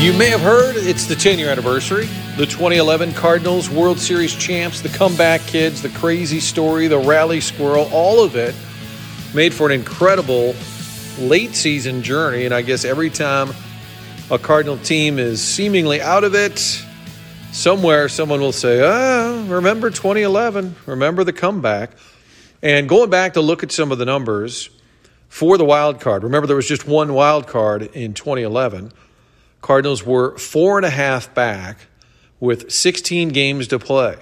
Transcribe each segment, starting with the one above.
You may have heard it's the 10-year anniversary. The 2011 Cardinals, World Series champs, the comeback kids, the crazy story, the rally squirrel, all of it made for an incredible late season journey. And I guess every time a Cardinal team is seemingly out of it, somewhere someone will say, remember 2011, remember the comeback. And going back to look at some of the numbers for the wild card, remember there was just one wild card in 2011. Cardinals were 4.5 back with 16 games to play.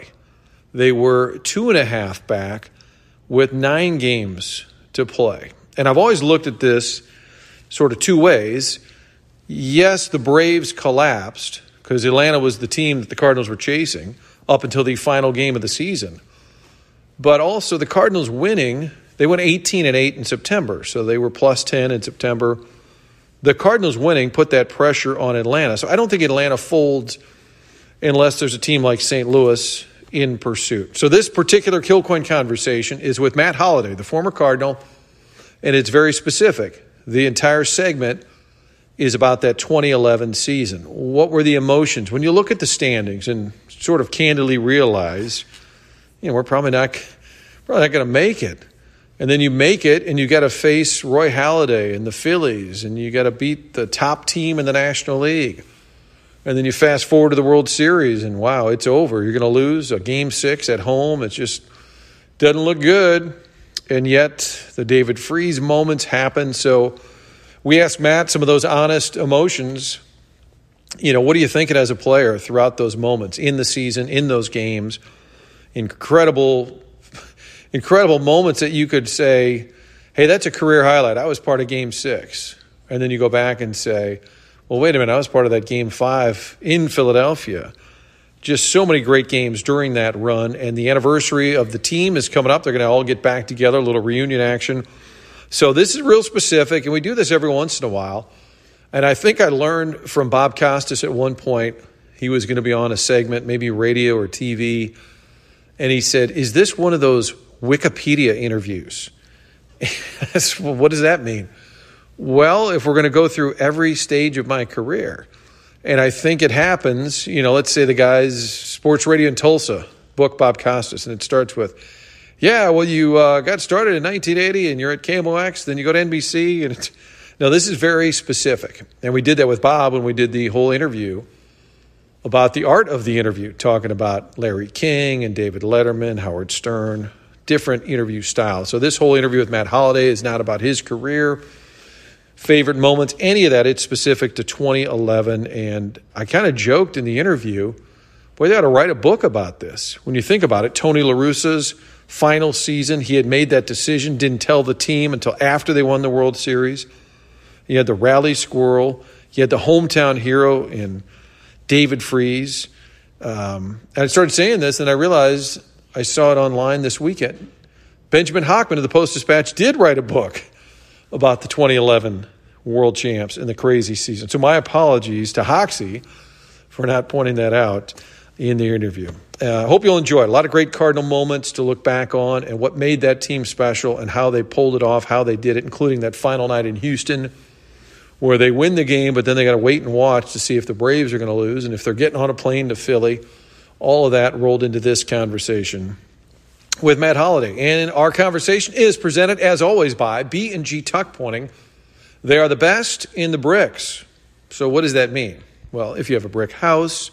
They were 2.5 back with 9 games to play. And I've always looked at this sort of two ways. Yes, the Braves collapsed because Atlanta was the team that the Cardinals were chasing up until the final game of the season. But also the Cardinals winning, they went 18-8 in September, so they were plus 10 in September. The Cardinals winning put that pressure on Atlanta. So I don't think Atlanta folds unless there's a team like St. Louis in pursuit. So this particular Kilcoyne conversation is with Matt Holliday, the former Cardinal, and it's very specific. The entire segment is about that 2011 season. What were the emotions? When you look at the standings and sort of candidly realize, we're probably not going to make it. And then you make it, and you got to face Roy Halladay and the Phillies, and you got to beat the top team in the National League. And then you fast forward to the World Series, and wow, it's over. You're going to lose a Game 6 at home. It just doesn't look good. And yet the David Freese moments happen. So we asked Matt some of those honest emotions. What are you thinking as a player throughout those moments, in the season, in those games? Incredible moments that you could say, hey, that's a career highlight. I was part of Game 6. And then you go back and say, well, wait a minute, I was part of that Game 5 in Philadelphia. Just so many great games during that run. And the anniversary of the team is coming up. They're going to all get back together, a little reunion action. So this is real specific, and we do this every once in a while. And I think I learned from Bob Costas at one point. He was going to be on a segment, maybe radio or TV, and he said, is this one of those Wikipedia interviews? Well, what does that mean? Well, if we're going to go through every stage of my career, and I think it happens, let's say the guy's sports radio in Tulsa, book Bob Costas, and it starts with, you got started in 1980 and you're at KMOX, then you go to NBC. No, this is very specific. And we did that with Bob when we did the whole interview about the art of the interview, talking about Larry King and David Letterman, Howard Stern, different interview style. So this whole interview with Matt Holliday is not about his career, favorite moments, any of that. It's specific to 2011. And I kind of joked in the interview, boy, they ought to write a book about this. When you think about it, Tony La Russa's final season, he had made that decision, didn't tell the team until after they won the World Series. He had the rally squirrel. He had the hometown hero in David Freese. And I started saying this, and I realized I saw it online this weekend. Benjamin Hochman of the Post-Dispatch did write a book about the 2011 World Champs and the crazy season. So my apologies to Hoxie for not pointing that out in the interview. Hope you'll enjoy it. A lot of great Cardinal moments to look back on and what made that team special and how they pulled it off, how they did it, including that final night in Houston where they win the game, but then they got to wait and watch to see if the Braves are going to lose and if they're getting on a plane to Philly. All of that rolled into this conversation with Matt Holliday. And our conversation is presented, as always, by B&G Tuck Pointing. They are the best in the bricks. So what does that mean? Well, if you have a brick house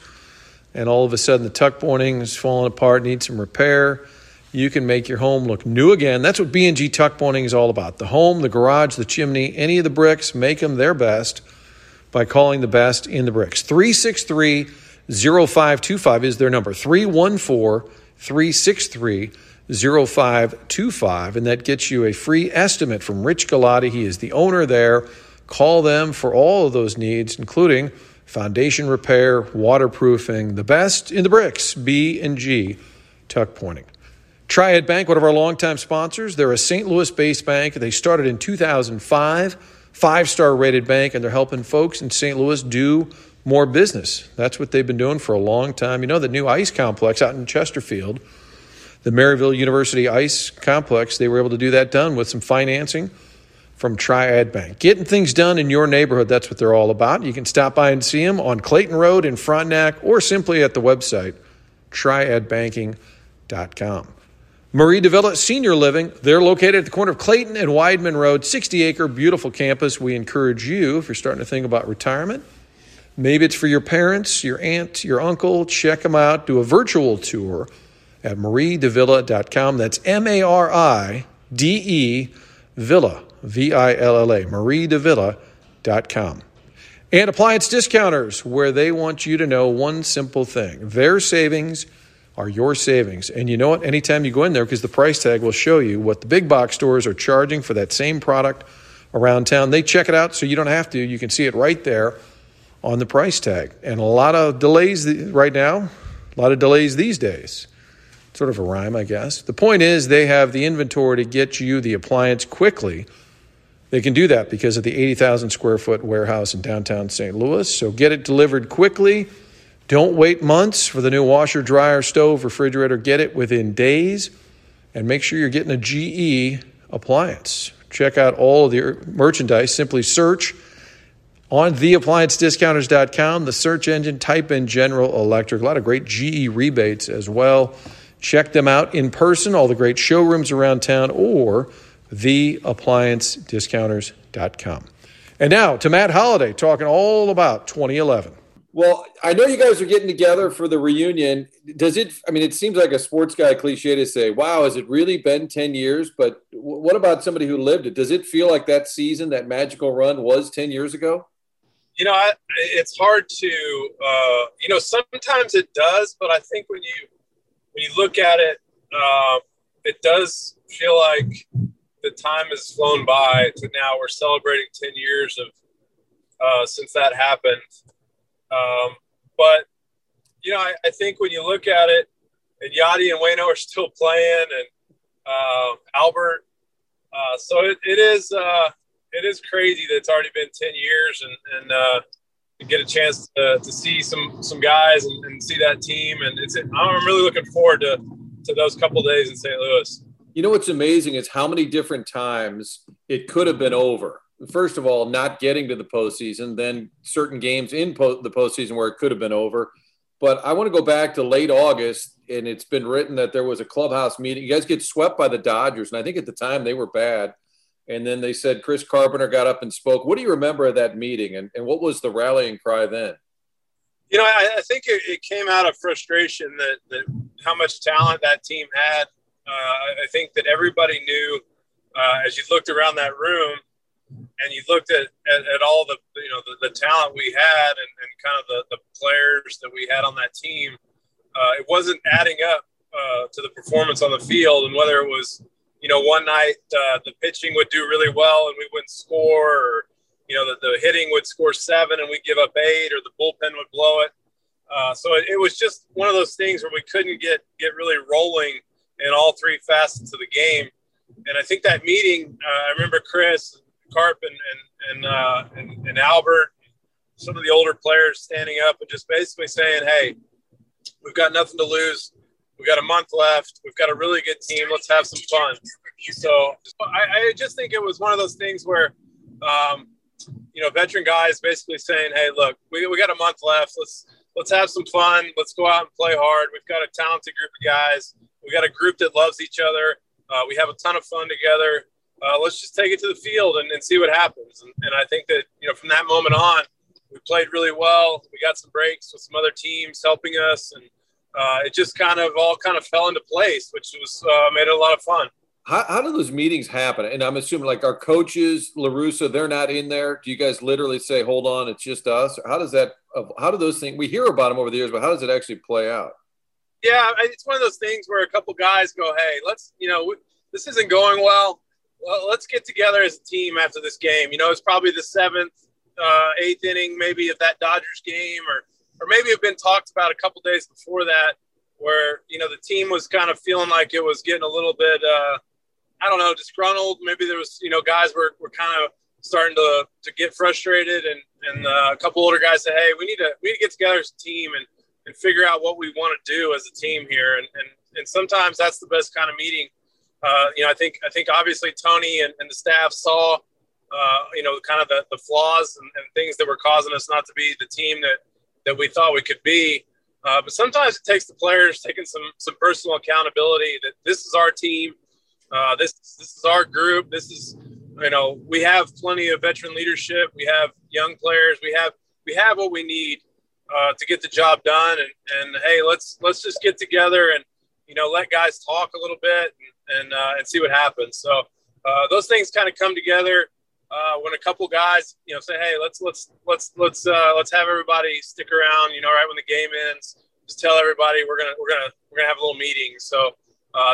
and all of a sudden the tuck pointing is falling apart, needs some repair, you can make your home look new again. That's what B&G Tuck Pointing is all about. The home, the garage, the chimney, any of the bricks, make them their best by calling the best in the bricks. 363-0525 is their number, 314-363-0525, and that gets you a free estimate from Rich Galati. He is the owner there. Call them for all of those needs, including foundation repair, waterproofing, the best in the bricks, B&G Tuck Pointing. Triad Bank, one of our longtime sponsors. They're a St. Louis-based bank. They started in 2005, 5-star rated bank, and they're helping folks in St. Louis do more business. That's what they've been doing for a long time. The new ice complex out in Chesterfield, the Maryville University Ice Complex, they were able to do that done with some financing from Triad Bank. Getting things done in your neighborhood, that's what they're all about. You can stop by and see them on Clayton Road in Frontenac or simply at the website, triadbanking.com. Mari de Villa Senior Living, they're located at the corner of Clayton and Wideman Road, 60-acre, beautiful campus. We encourage you, if you're starting to think about retirement, maybe it's for your parents, your aunt, your uncle, check them out. Do a virtual tour at maridevilla.com. That's M-A-R-I-D-E Villa, V-I-L-L-A, maridevilla.com. And Appliance Discounters, where they want you to know one simple thing. Their savings are your savings. And you know what? Anytime you go in there, because the price tag will show you what the big box stores are charging for that same product around town. They check it out so you don't have to. You can see it right there on the price tag. And a lot of delays right now, a lot of delays these days. Sort of a rhyme, I guess. The point is they have the inventory to get you the appliance quickly. They can do that because of the 80,000 square foot warehouse in downtown St. Louis. So get it delivered quickly. Don't wait months for the new washer, dryer, stove, refrigerator. Get it within days, and make sure you're getting a GE appliance. Check out all of the merchandise. Simply search on theappliancediscounters.com, the search engine. Type in General Electric. A lot of great GE rebates as well. Check them out in person, all the great showrooms around town, or theappliancediscounters.com. And now to Matt Holliday talking all about 2011. Well, I know you guys are getting together for the reunion. Does it, I mean, it seems like a sports guy cliche to say, wow, has it really been 10 years? But what about somebody who lived it? Does it feel like that season, that magical run was 10 years ago? You know, it's hard to, you know, sometimes it does, but I think when you look at it, it does feel like the time has flown by to now we're celebrating 10 years of since that happened. But, you know, I think when you look at it, and Yadi and Wayno are still playing, and Albert. So it is crazy that it's already been 10 years and to get a chance to see some guys and see that team. And I'm really looking forward to those couple of days in St. Louis. You know what's amazing is how many different times it could have been over. First of all, not getting to the postseason, then certain games in the postseason where it could have been over. But I want to go back to late August, and it's been written that there was a clubhouse meeting. You guys get swept by the Dodgers, and I think at the time they were bad. And then they said Chris Carpenter got up and spoke. What do you remember of that meeting, and what was the rallying cry then? You know, I think it came out of frustration that how much talent that team had. I think that everybody knew as you looked around that room, and you looked at all the, you know, the talent we had and kind of the players that we had on that team, it wasn't adding up to the performance on the field. And whether it was, you know, one night the pitching would do really well and we wouldn't score, or, you know, the hitting would score 7 and we'd give up 8, or the bullpen would blow it. So it was just one of those things where we couldn't get really rolling in all three facets of the game. And I think that meeting, I remember Chris Carp and Albert, some of the older players standing up and just basically saying, hey, we've got nothing to lose. We've got a month left. We've got a really good team. Let's have some fun. So I just think it was one of those things where, you know, veteran guys basically saying, hey, look, we got a month left. Let's have some fun. Let's go out and play hard. We've got a talented group of guys. We got a group that loves each other. We have a ton of fun together. Let's just take it to the field and see what happens. And I think that, you know, from that moment on, we played really well. We got some breaks with some other teams helping us. And it just all fell into place, which was made it a lot of fun. How do those meetings happen? And I'm assuming, like, our coaches, La Russa, they're not in there. Do you guys literally say, hold on, it's just us? Or how do those things – we hear about them over the years, but how does it actually play out? Yeah, it's one of those things where a couple guys go, hey, let's – you know, this isn't going well. Well, let's get together as a team after this game. You know, it's probably the 7th, 8th inning maybe of that Dodgers game, or maybe have been talked about a couple days before that, where, you know, the team was kind of feeling like it was getting a little bit, I don't know, disgruntled. Maybe there was, you know, guys were kind of starting to get frustrated, and a couple older guys said, hey, we need to get together as a team and figure out what we want to do as a team here. And sometimes that's the best kind of meeting. You know, I think obviously Tony and the staff saw kind of the flaws and things that were causing us not to be the team that we thought we could be. But sometimes it takes the players taking some personal accountability that this is our team, this is our group. This is, we have plenty of veteran leadership. We have young players. We have what we need to get the job done. And hey, let's just get together and let guys talk a little bit and see what happens. So those things kind of come together when a couple guys, say, hey, let's have everybody stick around. Right when the game ends, just tell everybody we're gonna have a little meeting. So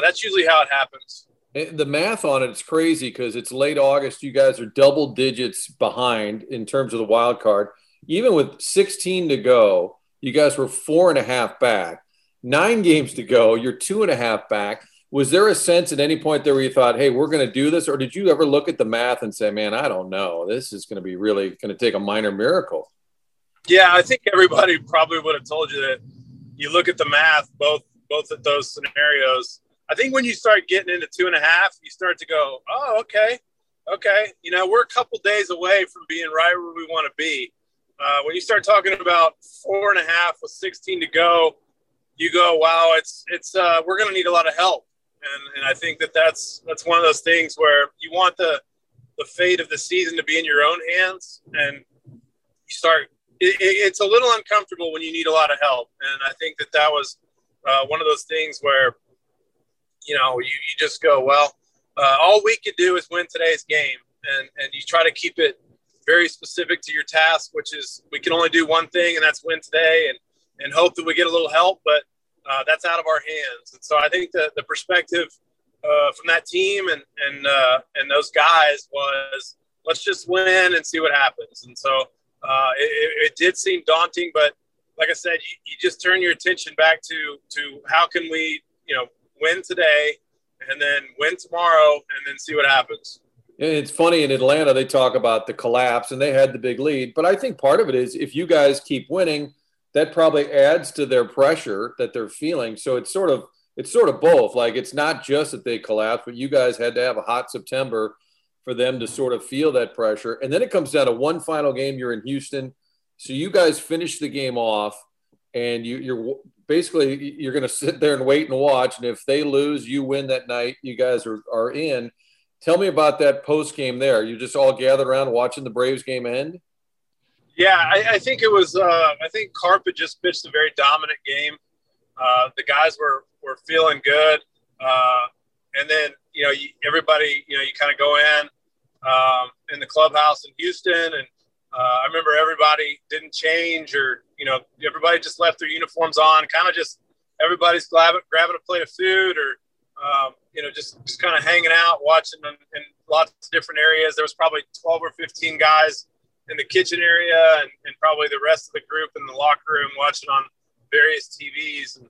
that's usually how it happens. And the math on it's crazy because it's late August. You guys are double digits behind in terms of the wild card. Even with 16 to go, you guys were 4.5 back. 9 games to go, you're 2.5 back. Was there a sense at any point there where you thought, hey, we're going to do this? Or did you ever look at the math and say, man, I don't know. This is going to be really going to take a minor miracle. Yeah, I think everybody probably would have told you that you look at the math, both of those scenarios. I think when you start getting into 2.5, you start to go, oh, okay. We're a couple days away from being right where we want to be. When you start talking about 4.5 with 16 to go, you go, wow, it's we're going to need a lot of help. And I think that's one of those things where you want the fate of the season to be in your own hands. And you start, it's a little uncomfortable when you need a lot of help. And I think that was one of those things where, you just go, well, all we could do is win today's game. And you try to keep it very specific to your task, which is we can only do one thing, and that's win today and hope that we get a little help. But that's out of our hands. And so I think the perspective from that team and those guys was, let's just win and see what happens. And so it did seem daunting, but like I said, you just turn your attention back to how can we, win today and then win tomorrow and then see what happens. It's funny, in Atlanta, they talk about the collapse, and they had the big lead. But I think part of it is if you guys keep winning, that probably adds to their pressure that they're feeling. So it's sort of both. Like, it's not just that they collapsed, but you guys had to have a hot September for them to sort of feel that pressure. And then it comes down to one final game. You're in Houston. So you guys finish the game off, and you're basically, you're going to sit there and wait and watch. And if they lose, you win that night, you guys are in. Tell me about that post game there. You just all gathered around watching the Braves game end. Yeah, I think it was. I think Carp had just pitched a very dominant game. The guys were feeling good, and then everybody you kind of go in the clubhouse in Houston, and I remember everybody didn't change, or everybody just left their uniforms on, kind of just everybody's grabbing a plate of food, or just kind of hanging out, watching in lots of different areas. There was probably 12 or 15 guys in the kitchen area and probably the rest of the group in the locker room watching on various TVs. And,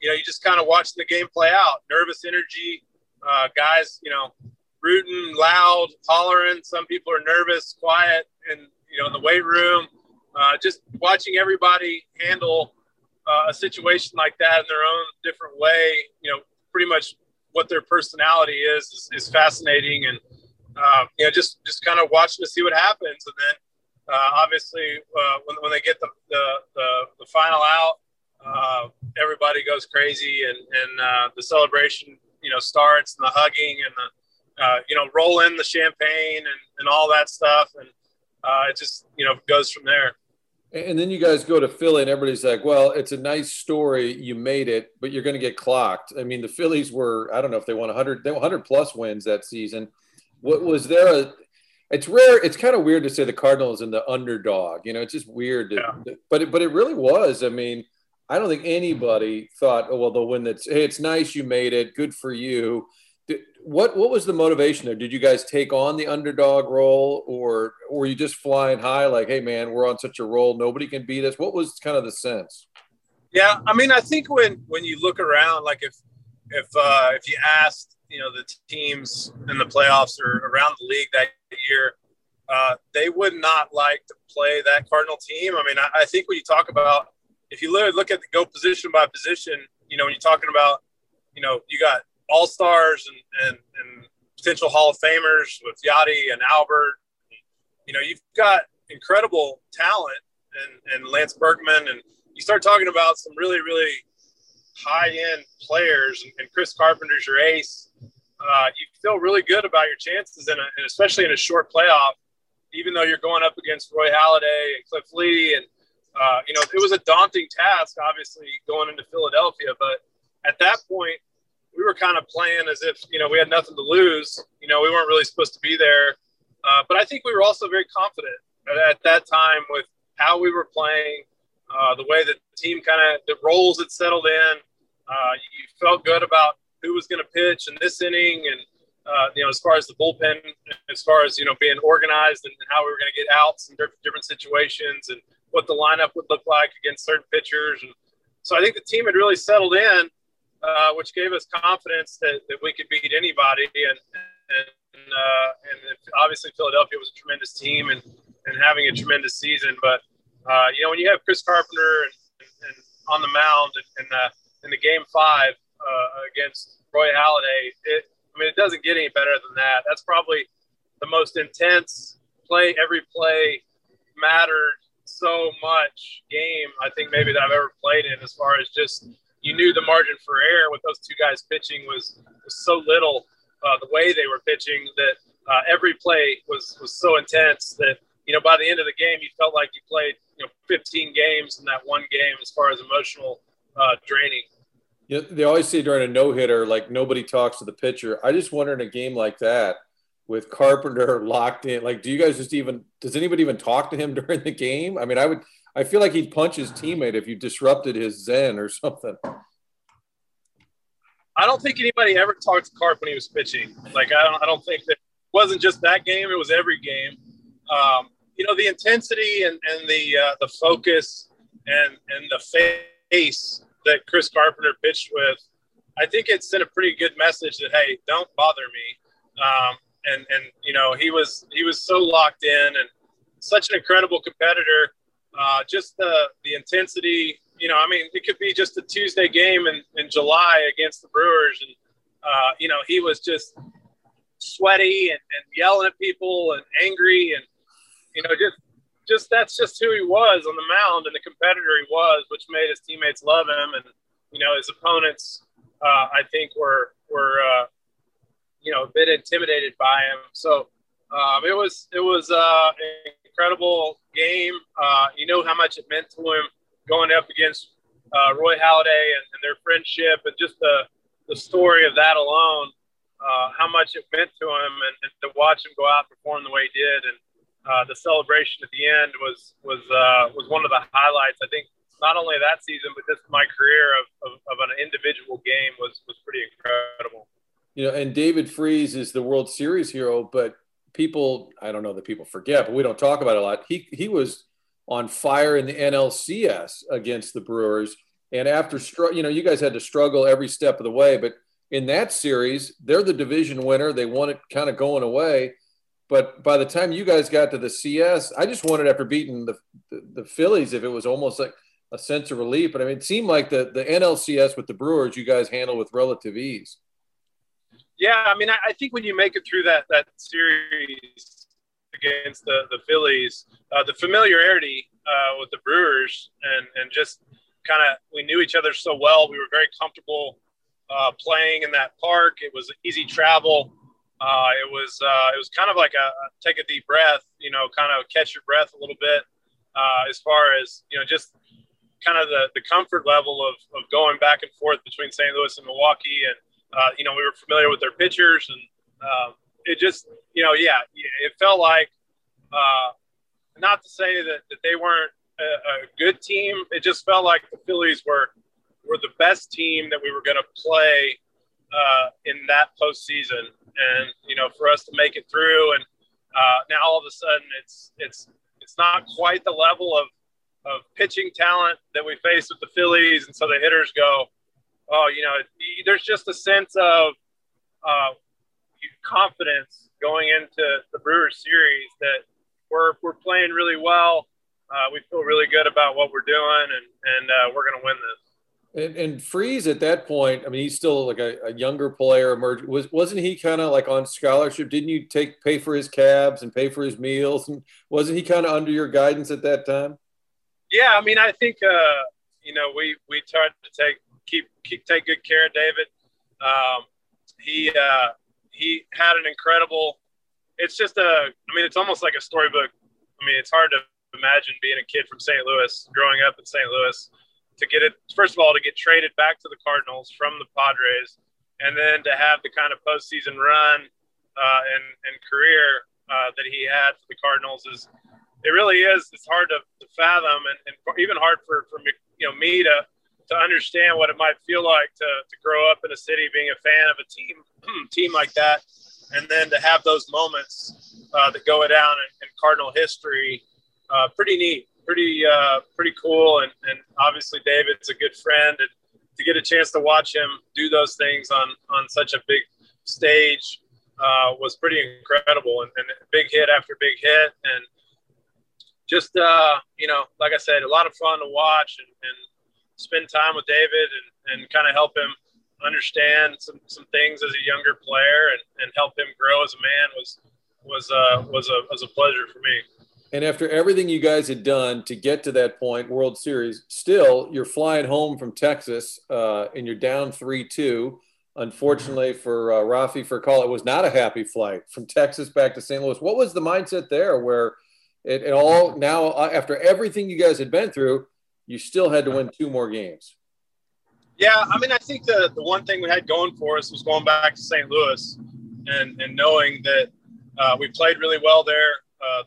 you just kind of watching the game play out, nervous energy, guys, rooting, loud, hollering. Some people are nervous, quiet, and, in the weight room, just watching everybody handle a situation like that in their own different way. Pretty much what their personality is fascinating. And, just kind of watching to see what happens. And then obviously when they get the final out, everybody goes crazy and the celebration, starts, and the hugging and the, roll in the champagne and all that stuff. And it just, goes from there. And then you guys go to Philly and everybody's like, well, it's a nice story. You made it, but you're going to get clocked. I mean, the Phillies were, I don't know if they won 100 plus wins that season. What was there? It's rare. It's kind of weird to say the Cardinals and the underdog, it's just weird. Yeah. But it really was. I mean, I don't think anybody thought, oh, well, they'll win that. Hey, it's nice. You made it. Good for you. What was the motivation there? Did you guys take on the underdog role, or were you just flying high? Like, hey man, we're on such a roll. Nobody can beat us. What was kind of the sense? Yeah. I mean, I think when you look around, like if you asked, the teams in the playoffs or around the league that year, they would not like to play that Cardinal team. I mean, I think when you talk about, if you look at the go position by position, when you're talking about, you got all-stars and potential Hall of Famers with Yadi and Albert. You know, you've got incredible talent and Lance Berkman, and you start talking about some really, really high-end players, and Chris Carpenter's your ace. You feel really good about your chances, and especially in a short playoff, even though you're going up against Roy Halladay and Cliff Lee. And, you know, it was a daunting task, obviously, going into Philadelphia. But at that point, we were kind of playing as if, you know, we had nothing to lose. You know, we weren't really supposed to be there. But I think we were also very confident at that time with how we were playing, the way that the team kind of – the roles had settled in. You felt good about who was going to pitch in this inning and, you know, as far as the bullpen, as far as, you know, being organized and how we were going to get outs in different situations and what the lineup would look like against certain pitchers. And so I think the team had really settled in, which gave us confidence that we could beat anybody. And obviously Philadelphia was a tremendous team and having a tremendous season. But, you know, when you have Chris Carpenter and on the mound in the game five against Roy Halladay, it doesn't get any better than that. That's probably the most intense play. Every play mattered so much game, I think, maybe that I've ever played in, as far as just you knew the margin for error with those two guys pitching was so little. The way they were pitching, that every play was so intense that, you know, by the end of the game, you felt like you played, you know, 15 games in that one game, as far as emotional draining. You know, they always say during a no-hitter, like, nobody talks to the pitcher. I just wonder, in a game like that with Carpenter locked in, like, do you guys just even – does anybody even talk to him during the game? I mean, I feel like he'd punch his teammate if you disrupted his zen or something. I don't think anybody ever talked to Carp when he was pitching. Like, I don't think that it wasn't just that game. It was every game. You know, the intensity and the focus and the face that Chris Carpenter pitched with, I think it sent a pretty good message that, hey, don't bother me. And you know, he was so locked in and such an incredible competitor. Just the intensity. You know, I mean, it could be just a Tuesday game in July against the Brewers. And, you know, he was just sweaty and yelling at people and angry. And, you know, just that's just who he was on the mound and the competitor he was, which made his teammates love him. And, you know, his opponents, I think, were you know, a bit intimidated by him. So it was an incredible game. You know how much it meant to him, going up against Roy Halladay and their friendship, and just the story of that alone, how much it meant to him, and to watch him go out and perform the way he did. And the celebration at the end was one of the highlights, I think, not only that season, but just my career of an individual game was pretty incredible. You know, and David Freese is the World Series hero, but people, I don't know that people forget, but we don't talk about it a lot. He was on fire in the NLCS against the Brewers. And after, you know, you guys had to struggle every step of the way, but in that series, they're the division winner. They won it kind of going away. But by the time you guys got to the CS, I just wondered, after beating the Phillies, if it was almost like a sense of relief. But I mean, it seemed like the NLCS with the Brewers, you guys handled with relative ease. Yeah. I mean, I think when you make it through that series against the Phillies, the familiarity with the Brewers and just kind of, we knew each other so well. We were very comfortable playing in that park. It was easy travel. It was kind of like a take a deep breath, you know, kind of catch your breath a little bit, as far as, you know, just kind of the comfort level of going back and forth between St. Louis and Milwaukee. And, you know, we were familiar with their pitchers, and it just, you know, yeah, it felt like, not to say that they weren't a good team. It just felt like the Phillies were the best team that we were going to play in that postseason. And, you know, for us to make it through, and now all of a sudden it's not quite the level of pitching talent that we faced with the Phillies. And so the hitters go, oh, you know, there's just a sense of confidence going into the Brewers series that we're playing really well. We feel really good about what we're doing, and we're going to win this. And Freese at that point, I mean, he's still like a younger player. Wasn't he kind of like on scholarship? Didn't you pay for his cabs and pay for his meals? And wasn't he kind of under your guidance at that time? Yeah, I mean, I think we tried to take good care of David. He had an incredible. It's just it's almost like a storybook. I mean, it's hard to imagine being a kid from St. Louis, growing up in St. Louis. To get traded back to the Cardinals from the Padres, and then to have the kind of postseason run and career that he had for the Cardinals it's hard to fathom, and even hard for me to understand what it might feel like to grow up in a city, being a fan of a team like that, and then to have those moments that go down in Cardinal history. Pretty neat. Pretty cool, and obviously David's a good friend, and to get a chance to watch him do those things on such a big stage was pretty incredible, and big hit after big hit, and just like I said, a lot of fun to watch and spend time with David and kind of help him understand some things as a younger player and help him grow as a man was a pleasure for me. And after everything you guys had done to get to that point, World Series, still you're flying home from Texas and you're down 3-2. Unfortunately for Rafi Furcal, it was not a happy flight from Texas back to St. Louis. What was the mindset there where it all now, after everything you guys had been through, you still had to win two more games? Yeah, I mean, I think the one thing we had going for us was going back to St. Louis and knowing that we played really well there.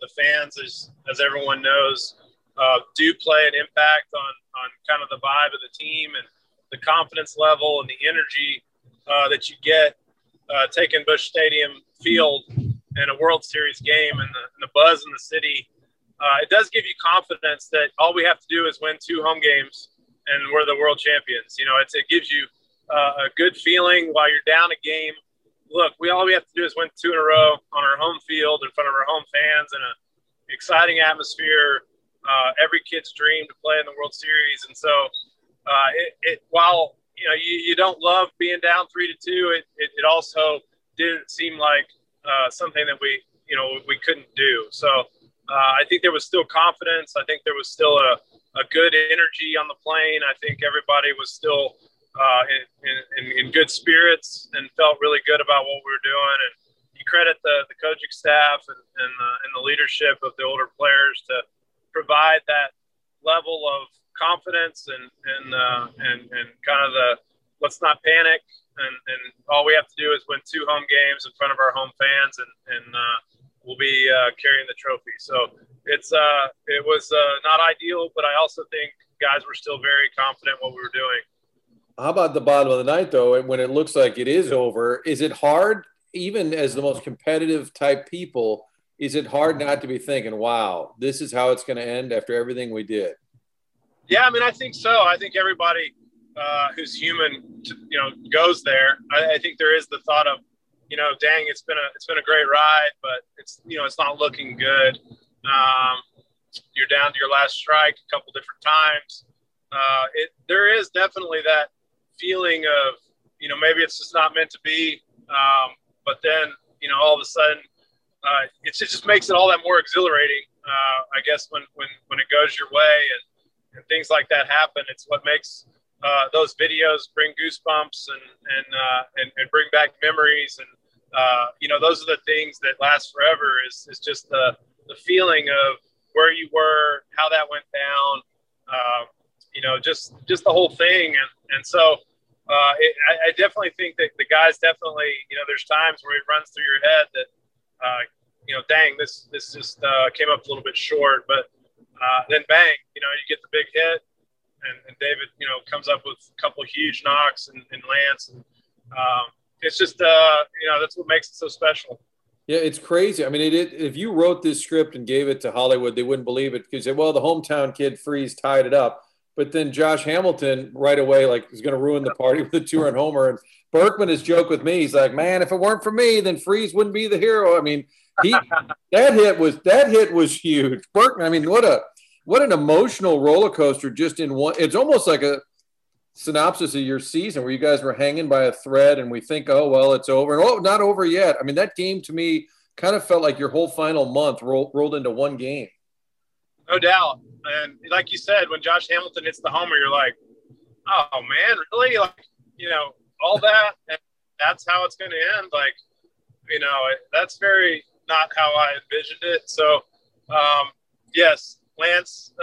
The fans, as everyone knows, do play an impact on kind of the vibe of the team and the confidence level and the energy that you get taking Busch Stadium field in a World Series game and the buzz in the city. It does give you confidence that all we have to do is win two home games and we're the world champions. It gives you a good feeling while you're down a game. Look, all we have to do is win two in a row on our home field in front of our home fans in an exciting atmosphere. Every kid's dream to play in the World Series, and so while you don't love being down 3-2, it also didn't seem like something that we couldn't do. So I think there was still confidence. I think there was still a good energy on the plane. I think everybody was still. In good spirits and felt really good about what we were doing. And you credit the coaching staff and the leadership of the older players to provide that level of confidence and kind of the let's not panic. And all we have to do is win two home games in front of our home fans and we'll be carrying the trophy. So it was not ideal, but I also think guys were still very confident what we were doing. How about the bottom of the ninth, though, when it looks like it is over? Is it hard, even as the most competitive type people, is it hard not to be thinking, wow, this is how it's going to end after everything we did? Yeah, I mean, I think so. I think everybody who's human, goes there. I think there is the thought of, dang, it's been a great ride, but it's not looking good. You're down to your last strike a couple different times. There is definitely that feeling of, maybe it's just not meant to be. But then, all of a sudden, it just makes it all that more exhilarating. I guess when it goes your way and things like that happen, it's what makes those videos bring goosebumps and bring back memories. And, those are the things that last forever is just the feeling of where you were, how that went down, just the whole thing. And so I definitely think that the guys definitely, there's times where it runs through your head that, dang, this just came up a little bit short. But then bang, you get the big hit and David, comes up with a couple of huge knocks and Lance. And, it's just, that's what makes it so special. Yeah, it's crazy. I mean, if you wrote this script and gave it to Hollywood, they wouldn't believe it because, the hometown kid Freese tied it up. But then Josh Hamilton right away, is going to ruin the party with a two-run homer. And Berkman has joked with me. He's like, man, if it weren't for me, then Freese wouldn't be the hero. I mean, that hit was huge. Berkman, I mean, what an emotional roller coaster just in one. It's almost like synopsis of your season where you guys were hanging by a thread and we think, oh, well, it's over. And, oh, not over yet. I mean, that game to me kind of felt like your whole final month rolled into one game. No doubt. And like you said, when Josh Hamilton hits the homer, you're like, oh, man, really? Like, you know, all that, and that's how it's going to end. Like, you know, that's very not how I envisioned it. So, yes, Lance's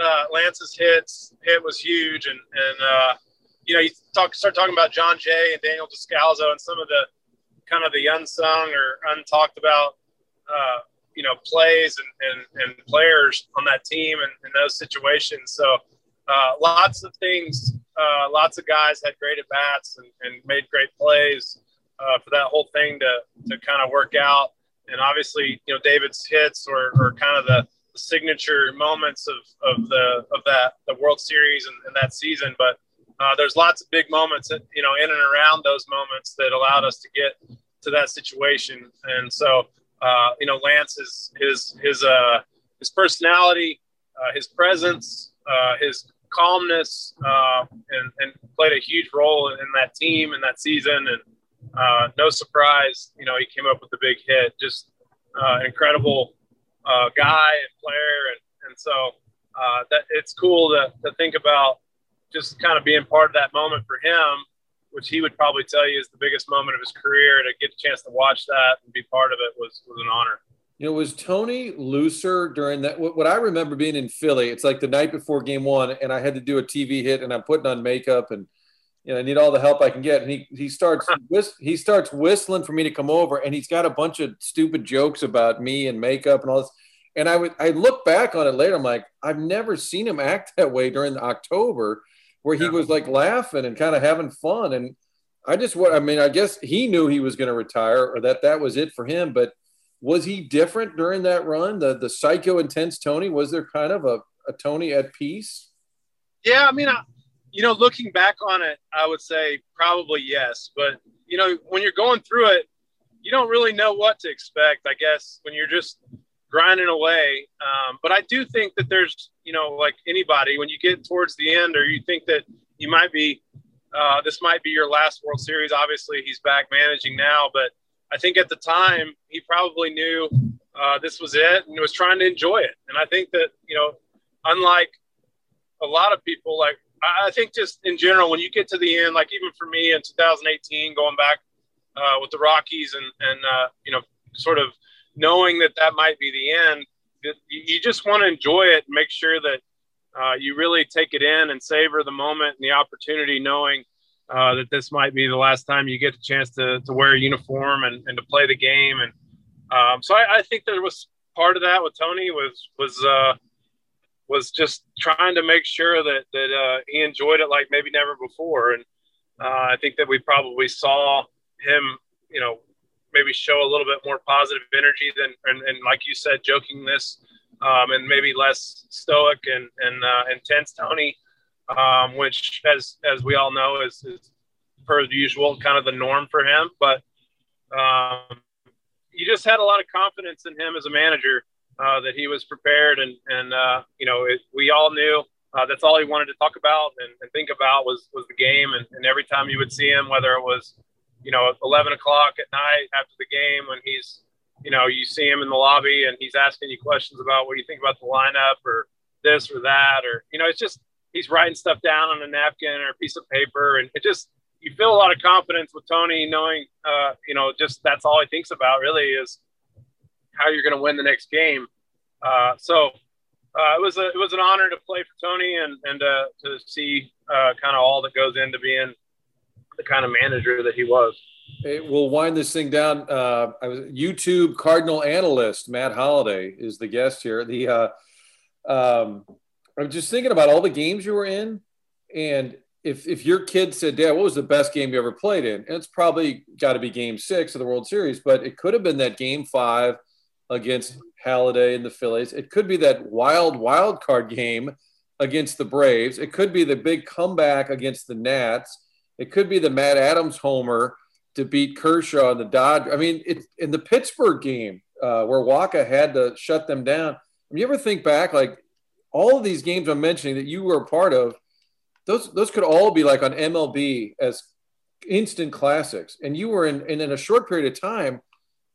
hit was huge. And you know, you start talking about John Jay and Daniel Descalso and some of the kind of the unsung or untalked about, you know, plays and players on that team and in those situations. So lots of things, lots of guys had great at-bats and made great plays for that whole thing to kind of work out. And obviously, you know, David's hits were kind of the signature moments of the World Series and that season. But there's lots of big moments, that, you know, in and around those moments that allowed us to get to that situation. And so, you know, Lance is his personality, his presence, his calmness, and played a huge role in that team and that season. And no surprise, you know, he came up with the big hit. Just incredible guy and player, and so that it's cool to think about. Just kind of being part of that moment for him, which he would probably tell you is the biggest moment of his career, to get a chance to watch that and be part of it was an honor. You know, was Tony looser during that? What I remember being in Philly, it's like the night before game one, and I had to do a TV hit, and I'm putting on makeup, and you know, I need all the help I can get. And he starts whistling for me to come over, and he's got a bunch of stupid jokes about me and makeup and all this. And I look back on it later, I'm like, I've never seen him act that way during October, where he was like laughing and kind of having fun. And I guess he knew he was going to retire or that was it for him. But was he different during that run? The psycho intense Tony, was there kind of a Tony at peace? Yeah. I mean, you know, looking back on it, I would say probably yes. But, you know, when you're going through it, you don't really know what to expect, I guess, when you're just grinding away. But I do think that there's, you know, like anybody, when you get towards the end or you think that you might be, this might be your last World Series. Obviously he's back managing now, but I think at the time he probably knew this was it and was trying to enjoy it. And I think that, you know, unlike a lot of people, like I think just in general, when you get to the end, like even for me in 2018, going back with the Rockies and you know, sort of knowing that might be the end, you just want to enjoy it and make sure that you really take it in and savor the moment and the opportunity, knowing that this might be the last time you get a chance to wear a uniform and to play the game. And so I think there was part of that with Tony was just trying to make sure that he enjoyed it like maybe never before. And I think that we probably saw him, you know, maybe show a little bit more positive energy than, and like you said, jokingness, and maybe less stoic and intense Tony, which as we all know is per usual kind of the norm for him. But you just had a lot of confidence in him as a manager, that he was prepared and you know, we all knew that's all he wanted to talk about and think about was the game. And every time you would see him, whether it was, you know, 11 o'clock at night after the game when he's, you know, you see him in the lobby and he's asking you questions about what you think about the lineup or this or that, or, you know, it's just, he's writing stuff down on a napkin or a piece of paper. And it just, you feel a lot of confidence with Tony knowing, you know, just that's all he thinks about really is how you're going to win the next game. So it was an honor to play for Tony and to see kind of all that goes into being the kind of manager that he was. Hey, we'll wind this thing down. I was YouTube Cardinal analyst Matt Holliday is the guest here. I'm just thinking about all the games you were in, and if your kid said, "Dad, what was the best game you ever played in?" And it's probably got to be Game 6 of the World Series, but it could have been that Game 5 against Halladay and the Phillies. It could be that wild card game against the Braves. It could be the big comeback against the Nats. It could be the Matt Adams homer to beat Kershaw and the Dodgers. I mean, it's in the Pittsburgh game where Waka had to shut them down. I mean, you ever think back, like all of these games I'm mentioning that you were a part of, those could all be like on MLB as instant classics. And you were in a short period of time,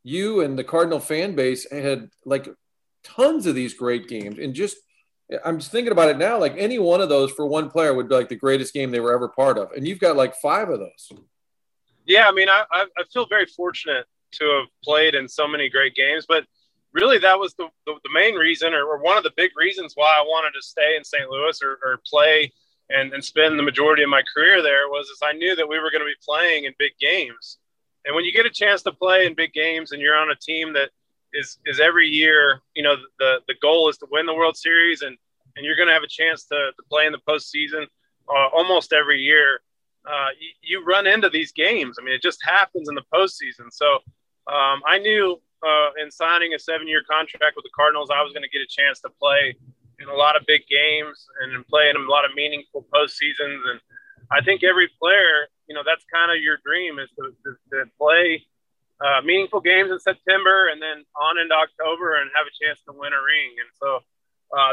you and the Cardinal fan base had like tons of these great games. And just, I'm just thinking about it now, like any one of those for one player would be like the greatest game they were ever part of. And you've got like 5 of those. Yeah. I mean, I feel very fortunate to have played in so many great games, but really that was the main reason or one of the big reasons why I wanted to stay in St. Louis or play and spend the majority of my career there was I knew that we were going to be playing in big games. And when you get a chance to play in big games and you're on a team that is every year, you know, the goal is to win the World Series and you're going to have a chance to play in the postseason almost every year. You run into these games. I mean, it just happens in the postseason. So I knew in signing a 7-year contract with the Cardinals, I was going to get a chance to play in a lot of big games and play in a lot of meaningful postseasons. And I think every player, you know, that's kind of your dream is to play meaningful games in September and then on into October and have a chance to win a ring. And so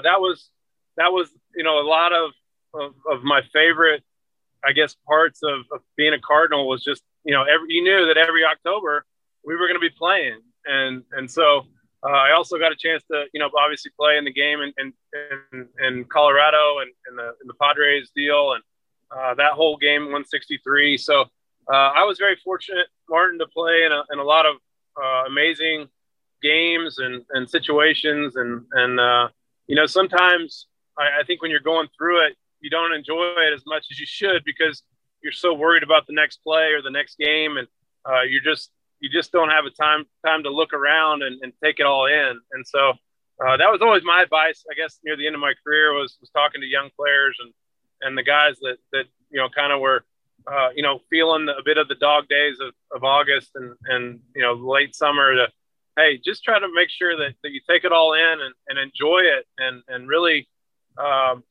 that was, you know, a lot of my favorite, I guess, parts of being a Cardinal was just, you know, you knew that every October we were going to be playing. And so I also got a chance to, you know, obviously play in the game in Colorado and in the Padres deal and that whole game 163. So I was very fortunate, Martin, to play in a lot of amazing games and situations. And you know, sometimes I think when you're going through it, you don't enjoy it as much as you should because you're so worried about the next play or the next game. And you just don't have a time to look around and take it all in. And so that was always my advice, I guess, near the end of my career was talking to young players and the guys that, you know, kind of were, you know, feeling a bit of the dog days of August and, you know, late summer to, hey, just try to make sure that you take it all in and enjoy it and really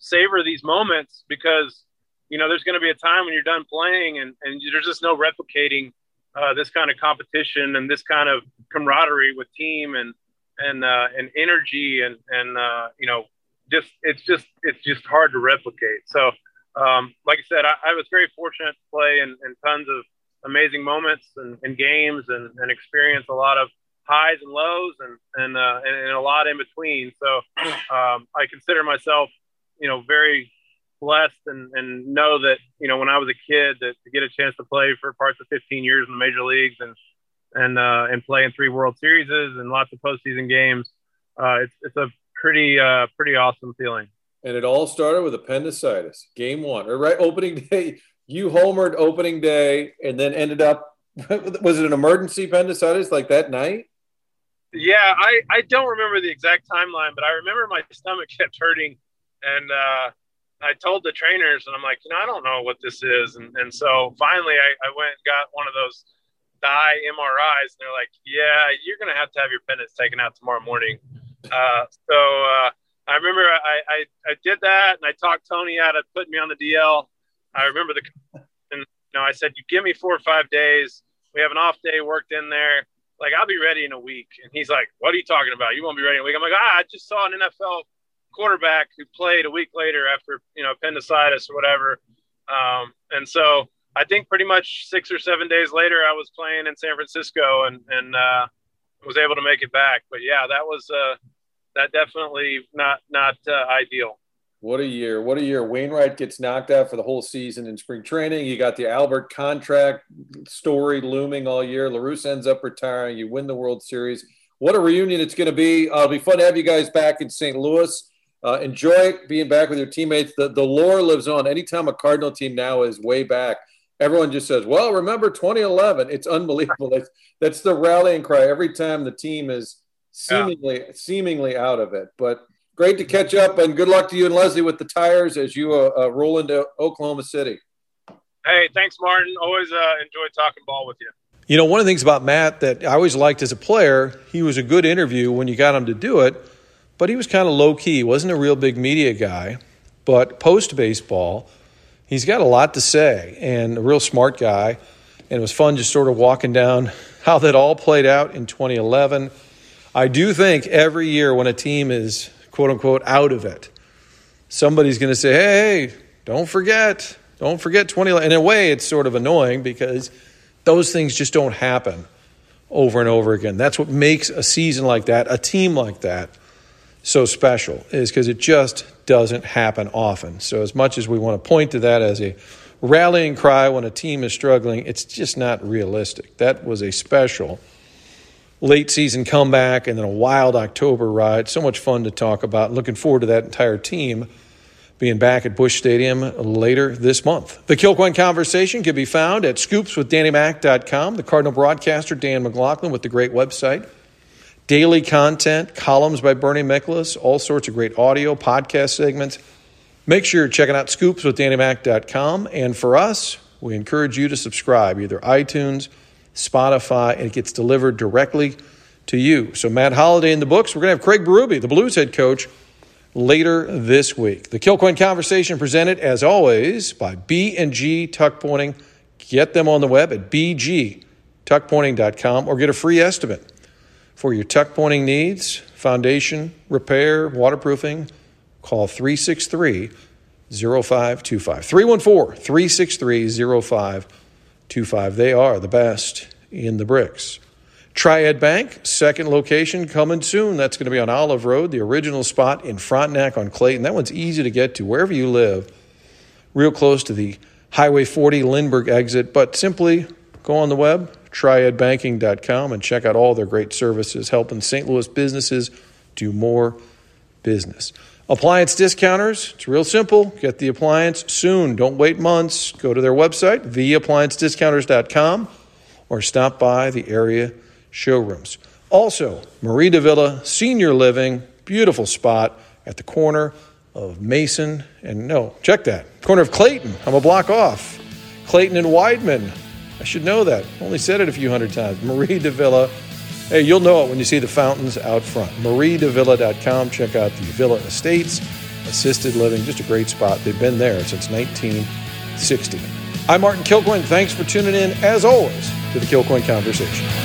savor these moments because, you know, there's going to be a time when you're done playing and there's just no replicating this kind of competition and this kind of camaraderie with team and energy and you know, just it's just hard to replicate. So like I said, I was very fortunate to play in tons of amazing moments and games and experience a lot of highs and lows and a lot in between. So I consider myself, you know, very blessed and know that, you know, when I was a kid that to get a chance to play for parts of 15 years in the major leagues and play in 3 World Series and lots of postseason games. It's a pretty awesome feeling. And it all started with appendicitis, game 1, or right, opening day. You homered opening day and then ended up, was it an emergency appendicitis like that night? Yeah, I don't remember the exact timeline, but I remember my stomach kept hurting. And I told the trainers, and I'm like, you know, I don't know what this is. And so finally I went and got one of those thigh MRIs, and they're like, yeah, you're going to have your appendix taken out tomorrow morning. So I remember I did that, and I talked Tony out of putting me on the DL. I remember and you know, I said, you give me 4 or 5 days. We have an off day worked in there. Like, I'll be ready in a week. And he's like, what are you talking about? You won't be ready in a week. I'm like, I just saw an NFL quarterback who played a week later after, you know, appendicitis or whatever. And so I think pretty much 6 or 7 days later, I was playing in San Francisco and was able to make it back. But yeah, that was that definitely not ideal. What a year. What a year. Wainwright gets knocked out for the whole season in spring training. You got the Albert contract story looming all year. La Russa ends up retiring. You win the World Series. What a reunion it's going to be. It'll be fun to have you guys back in St. Louis. Enjoy being back with your teammates. The lore lives on. Anytime a Cardinal team now is way back, everyone just says, well, remember 2011. It's unbelievable. That's the rallying cry every time the team is seemingly out of it. But great to catch up, and good luck to you and Leslie with the tires as you roll into Oklahoma City. Hey, thanks, Martin. Always enjoy talking ball with you. You know, one of the things about Matt that I always liked as a player, he was a good interview when you got him to do it, but he was kind of low-key, wasn't a real big media guy. But post-baseball, he's got a lot to say and a real smart guy, and it was fun just sort of walking down how that all played out in 2011. I do think every year when a team is, quote-unquote, out of it, somebody's going to say, hey, Don't forget 20. In a way, it's sort of annoying because those things just don't happen over and over again. That's what makes a season like that, a team like that, so special, is because it just doesn't happen often. So as much as we want to point to that as a rallying cry when a team is struggling, it's just not realistic. That was a special late season comeback and then a wild October ride. So much fun to talk about. Looking forward to that entire team being back at Busch Stadium later this month. The Kilcoyne Conversation can be found at scoopswithdannymac.com. The Cardinal broadcaster, Dan McLaughlin, with the great website. Daily content, columns by Bernie Miklas, all sorts of great audio, podcast segments. Make sure you're checking out scoopswithdannymac.com. And for us, we encourage you to subscribe, either iTunes, Spotify, and it gets delivered directly to you. So Matt Holliday in the books. We're going to have Craig Berube, the Blues head coach, later this week. The Kilcoyne Conversation presented, as always, by B&G Tuck Pointing. Get them on the web at bgtuckpointing.com or get a free estimate for your tuck pointing needs, foundation, repair, waterproofing. Call 363-0525, 314-363-0525. They are the best in the bricks. Triad Bank, second location coming soon. That's going to be on Olive Road, the original spot in Frontenac on Clayton. That one's easy to get to wherever you live, real close to the Highway 40 Lindbergh exit. But simply go on the web, triadbanking.com, and check out all their great services, helping St. Louis businesses do more business. Appliance Discounters, it's real simple. Get the appliance soon. Don't wait months. Go to their website, theappliancediscounters.com, or stop by the area showrooms. Also, Mari de Villa Senior Living, beautiful spot at the corner of Mason and corner of Clayton. I'm a block off. Clayton and Wideman. I should know that. Only said it a few hundred times. Mari de Villa. Hey, you'll know it when you see the fountains out front. MariDeVilla.com. Check out the Villa Estates, assisted living. Just a great spot. They've been there since 1960. I'm Martin Kilcoyne. Thanks for tuning in, as always, to the Kilcoyne Conversation.